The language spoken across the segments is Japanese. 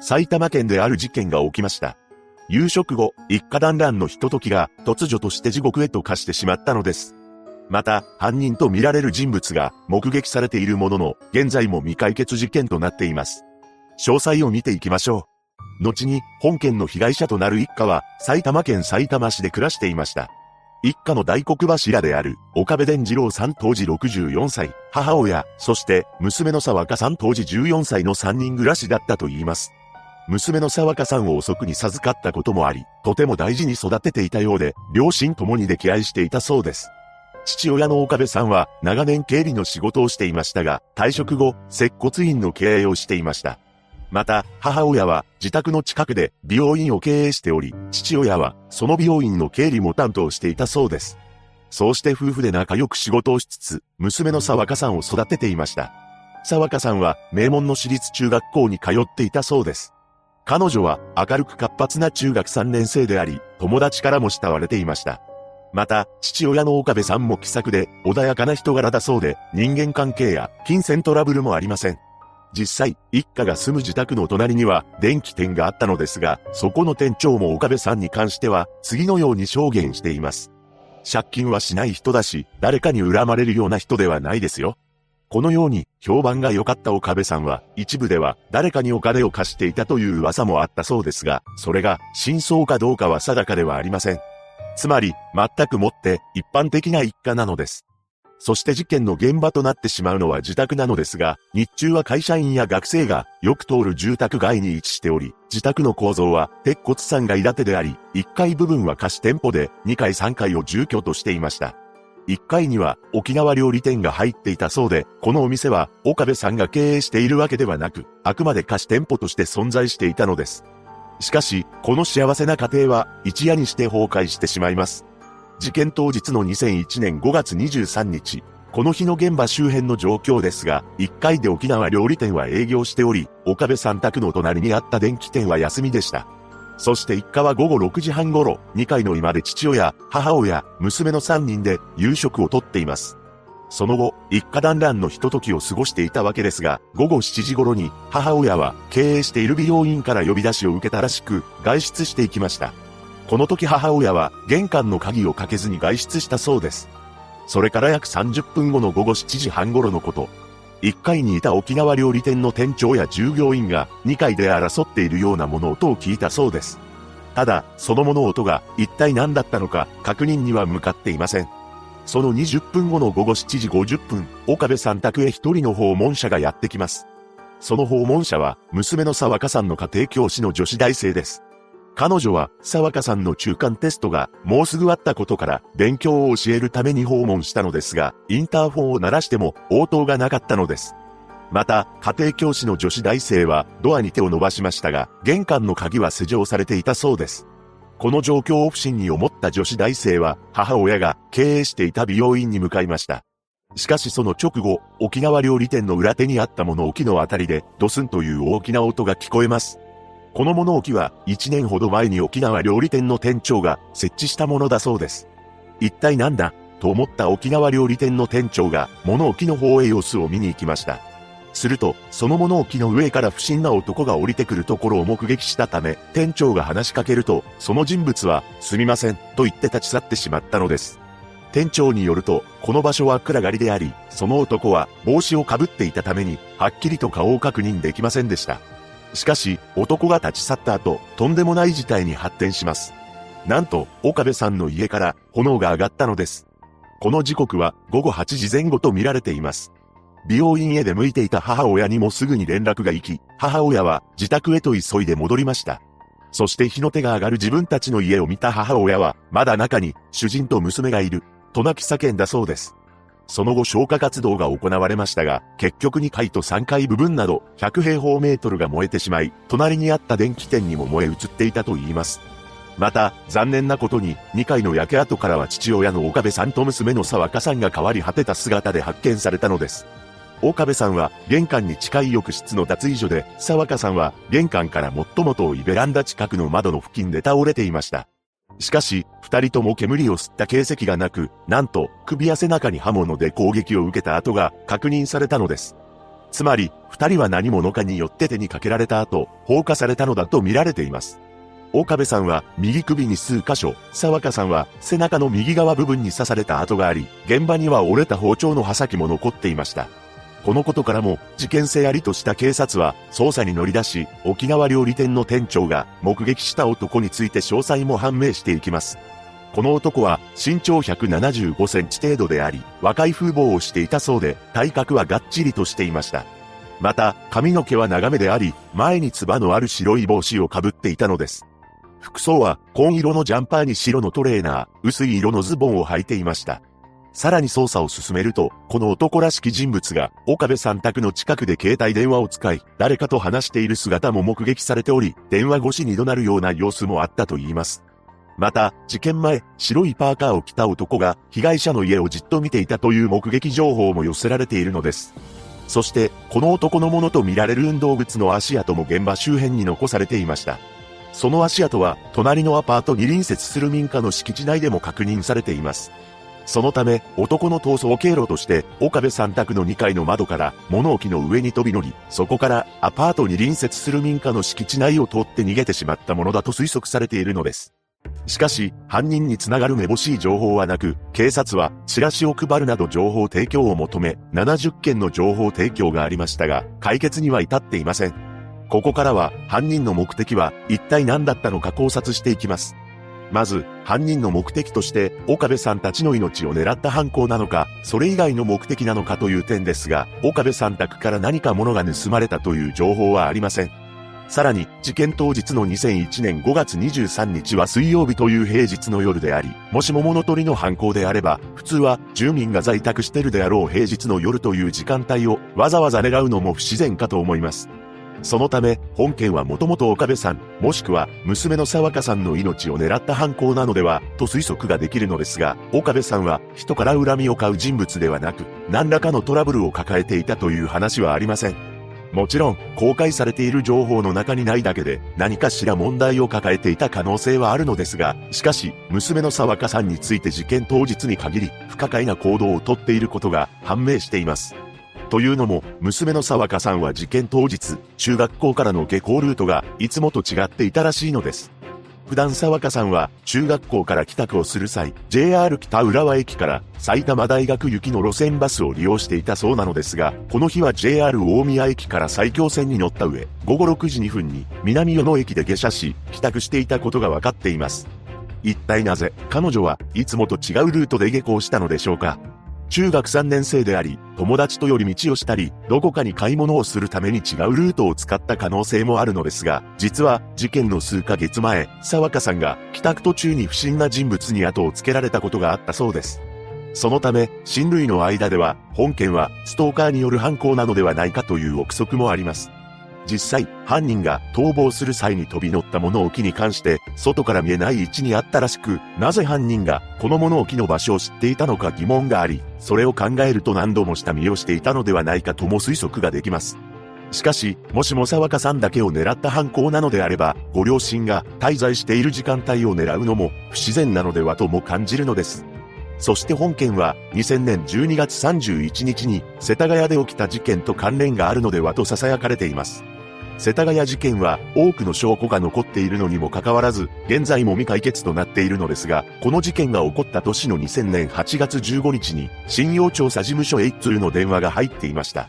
埼玉県である事件が起きました。夕食後、一家団らんのひとときが突如として地獄へと化してしまったのです。また、犯人と見られる人物が目撃されているものの、現在も未解決事件となっています。詳細を見ていきましょう。後に、本件の被害者となる一家は、埼玉県埼玉市で暮らしていました。一家の大黒柱である、岡部伝次郎さん当時64歳、母親、そして、娘の沢香さん当時14歳の3人暮らしだったと言います。娘の沢香さんを遅くに授かったこともあり、とても大事に育てていたようで、両親ともに溺愛していたそうです。父親の岡部さんは、長年経理の仕事をしていましたが、退職後、接骨院の経営をしていました。また、母親は自宅の近くで美容院を経営しており、父親はその美容院の経理も担当していたそうです。そうして夫婦で仲良く仕事をしつつ、娘の沢香さんを育てていました。沢香さんは名門の私立中学校に通っていたそうです。彼女は明るく活発な中学3年生であり、友達からも慕われていました。また、父親の岡部さんも気さくで穏やかな人柄だそうで、人間関係や金銭トラブルもありません。実際、一家が住む自宅の隣には電気店があったのですが、そこの店長も岡部さんに関しては、次のように証言しています。借金はしない人だし、誰かに恨まれるような人ではないですよ。このように、評判が良かった岡部さんは、一部では誰かにお金を貸していたという噂もあったそうですが、それが真相かどうかは定かではありません。つまり、全くもって一般的な一家なのです。そして事件の現場となってしまうのは自宅なのですが、日中は会社員や学生がよく通る住宅街に位置しており、自宅の構造は鉄骨3階建てであり、1階部分は貸し店舗で、2階3階を住居としていました。1階には沖縄料理店が入っていたそうで、このお店は岡部さんが経営しているわけではなく、あくまで貸し店舗として存在していたのです。しかし、この幸せな家庭は一夜にして崩壊してしまいます。事件当日の2001年5月23日、この日の現場周辺の状況ですが、1階で沖縄料理店は営業しており、岡部さん宅の隣にあった電気店は休みでした。そして一家は午後6時半頃、2階の居間で父親、母親、娘の3人で夕食をとっています。その後、一家団らんのひとときを過ごしていたわけですが、午後7時頃に母親は経営している美容院から呼び出しを受けたらしく、外出していきました。この時母親は玄関の鍵をかけずに外出したそうです。それから約30分後の午後7時半頃のこと。1階にいた沖縄料理店の店長や従業員が2階で争っているような物音を聞いたそうです。ただ、その物音が一体何だったのか確認には向かっていません。その20分後の午後7時50分、岡部さん宅へ一人の訪問者がやってきます。その訪問者は娘の沢香さんの家庭教師の女子大生です。彼女は、沢香さんの中間テストが、もうすぐあったことから、勉強を教えるために訪問したのですが、インターフォンを鳴らしても、応答がなかったのです。また、家庭教師の女子大生は、ドアに手を伸ばしましたが、玄関の鍵は施錠されていたそうです。この状況を不審に思った女子大生は、母親が経営していた美容院に向かいました。しかしその直後、沖縄料理店の裏手にあった物置のあたりで、ドスンという大きな音が聞こえます。この物置は1年ほど前に沖縄料理店の店長が設置したものだそうです。一体なんだと思った沖縄料理店の店長が物置の方へ様子を見に行きました。すると、その物置の上から不審な男が降りてくるところを目撃したため、店長が話しかけると、その人物はすみませんと言って立ち去ってしまったのです。店長によると、この場所は暗がりであり、その男は帽子をかぶっていたために、はっきりと顔を確認できませんでした。しかし、男が立ち去った後、とんでもない事態に発展します。なんと、岡部さんの家から炎が上がったのです。この時刻は午後8時前後と見られています。美容院へ出向いていた母親にもすぐに連絡が行き、母親は自宅へと急いで戻りました。そして火の手が上がる自分たちの家を見た母親は、まだ中に主人と娘がいる、と泣き叫んだそうです。その後消火活動が行われましたが、結局2階と3階部分など100平方メートルが燃えてしまい、隣にあった電気店にも燃え移っていたといいます。また、残念なことに、2階の焼け跡からは父親の岡部さんと娘の沢香さんが変わり果てた姿で発見されたのです。岡部さんは玄関に近い浴室の脱衣所で、沢香さんは玄関から最も遠いベランダ近くの窓の付近で倒れていました。しかし、二人とも煙を吸った形跡がなく、なんと首や背中に刃物で攻撃を受けた跡が確認されたのです。つまり、二人は何者かによって手にかけられた後、放火されたのだと見られています。岡部さんは右首に数箇所、沢香さんは背中の右側部分に刺された跡があり、現場には折れた包丁の刃先も残っていました。このことからも、事件性ありとした警察は捜査に乗り出し、沖縄料理店の店長が目撃した男について詳細も判明していきます。この男は身長175センチ程度であり、若い風貌をしていたそうで、体格はがっちりとしていました。また、髪の毛は長めであり、前につばのある白い帽子をかぶっていたのです。服装は紺色のジャンパーに白のトレーナー、薄い色のズボンを履いていました。さらに捜査を進めると、この男らしき人物が岡部さん宅の近くで携帯電話を使い、誰かと話している姿も目撃されており、電話越しに怒鳴るような様子もあったといいます。また、事件前、白いパーカーを着た男が被害者の家をじっと見ていたという目撃情報も寄せられているのです。そして、この男のものとみられる運動靴の足跡も現場周辺に残されていました。その足跡は、隣のアパートに隣接する民家の敷地内でも確認されています。そのため、男の逃走経路として、岡部さん宅の2階の窓から物置の上に飛び乗り、そこからアパートに隣接する民家の敷地内を通って逃げてしまったものだと推測されているのです。しかし、犯人につながるめぼしい情報はなく、警察はチラシを配るなど情報提供を求め、70件の情報提供がありましたが、解決には至っていません。ここからは犯人の目的は一体何だったのか考察していきます。まず、犯人の目的として岡部さんたちの命を狙った犯行なのか、それ以外の目的なのかという点ですが、岡部さん宅から何か物が盗まれたという情報はありません。さらに、事件当日の2001年5月23日は水曜日という平日の夜であり、もしも物取りの犯行であれば、普通は住民が在宅してるであろう平日の夜という時間帯をわざわざ狙うのも不自然かと思います。そのため、本件はもともと岡部さん、もしくは娘の沢香さんの命を狙った犯行なのでは、と推測ができるのですが、岡部さんは人から恨みを買う人物ではなく、何らかのトラブルを抱えていたという話はありません。もちろん、公開されている情報の中にないだけで、何かしら問題を抱えていた可能性はあるのですが、しかし、娘の沢香さんについて事件当日に限り、不可解な行動をとっていることが判明しています。というのも、娘の沢香さんは事件当日、中学校からの下校ルートがいつもと違っていたらしいのです。普段沢香さんは中学校から帰宅をする際、JR 北浦和駅から埼玉大学行きの路線バスを利用していたそうなのですが、この日は JR 大宮駅から埼京線に乗った上、午後6時2分に南与野駅で下車し、帰宅していたことが分かっています。一体なぜ、彼女はいつもと違うルートで下校したのでしょうか。中学3年生であり、友達と寄り道をしたり、どこかに買い物をするために違うルートを使った可能性もあるのですが、実は、事件の数ヶ月前、沢香さんが帰宅途中に不審な人物に後をつけられたことがあったそうです。そのため、親類の間では、本件はストーカーによる犯行なのではないかという憶測もあります。実際、犯人が逃亡する際に飛び乗った物置に関して、外から見えない位置にあったらしく、なぜ犯人がこの物置の場所を知っていたのか疑問があり、それを考えると何度も下見をしていたのではないかとも推測ができます。しかし、もしも沢香さんだけを狙った犯行なのであれば、ご両親が滞在している時間帯を狙うのも不自然なのではとも感じるのです。そして本件は2000年12月31日に世田谷で起きた事件と関連があるのではと囁かれています。世田谷事件は多くの証拠が残っているのにもかかわらず、現在も未解決となっているのですが、この事件が起こった年の2000年8月15日に、信用調査事務所へ一通の電話が入っていました。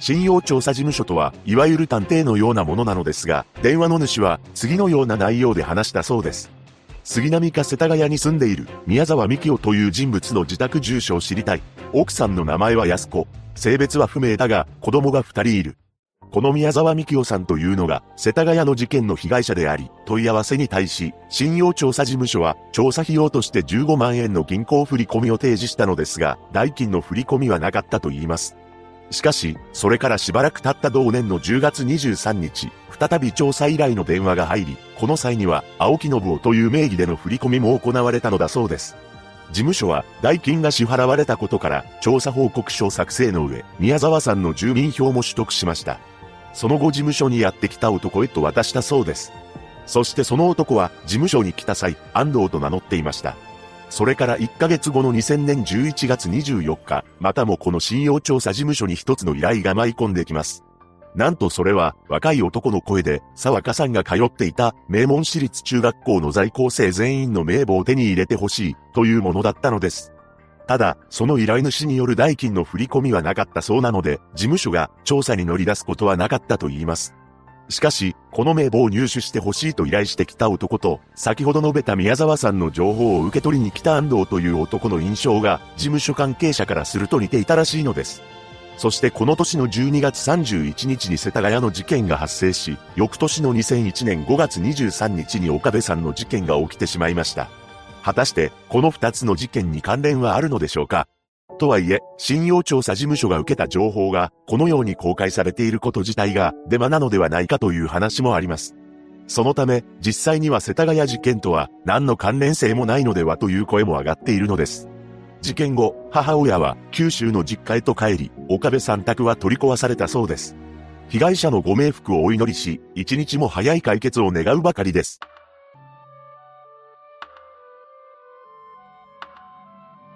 信用調査事務所とは、いわゆる探偵のようなものなのですが、電話の主は次のような内容で話したそうです。杉並か世田谷に住んでいる宮沢みきおという人物の自宅住所を知りたい。奥さんの名前は安子。性別は不明だが、子供が2人いる。この宮沢みきおさんというのが、世田谷の事件の被害者であり、問い合わせに対し、信用調査事務所は、調査費用として15万円の銀行振込を提示したのですが、代金の振込はなかったと言います。しかし、それからしばらく経った同年の10月23日、再び調査依頼の電話が入り、この際には、青木信夫という名義での振込も行われたのだそうです。事務所は、代金が支払われたことから、調査報告書作成の上、宮沢さんの住民票も取得しました。その後事務所にやってきた男へと渡したそうです。そしてその男は事務所に来た際、安藤と名乗っていました。それから1ヶ月後の2000年11月24日、またもこの信用調査事務所に一つの依頼が舞い込んできます。なんとそれは若い男の声で、沢香さんが通っていた名門私立中学校の在校生全員の名簿を手に入れてほしいというものだったのです。ただ、その依頼主による代金の振り込みはなかったそうなので、事務所が調査に乗り出すことはなかったと言います。しかし、この名簿を入手してほしいと依頼してきた男と、先ほど述べた宮沢さんの情報を受け取りに来た安藤という男の印象が、事務所関係者からすると似ていたらしいのです。そしてこの年の12月31日に世田谷の事件が発生し、翌年の2001年5月23日に岡部さんの事件が起きてしまいました。果たして、この二つの事件に関連はあるのでしょうか。とはいえ、信用調査事務所が受けた情報が、このように公開されていること自体が、デマなのではないかという話もあります。そのため、実際には世田谷事件とは、何の関連性もないのではという声も上がっているのです。事件後、母親は、九州の実家へと帰り、岡部さん宅は取り壊されたそうです。被害者のご冥福をお祈りし、一日も早い解決を願うばかりです。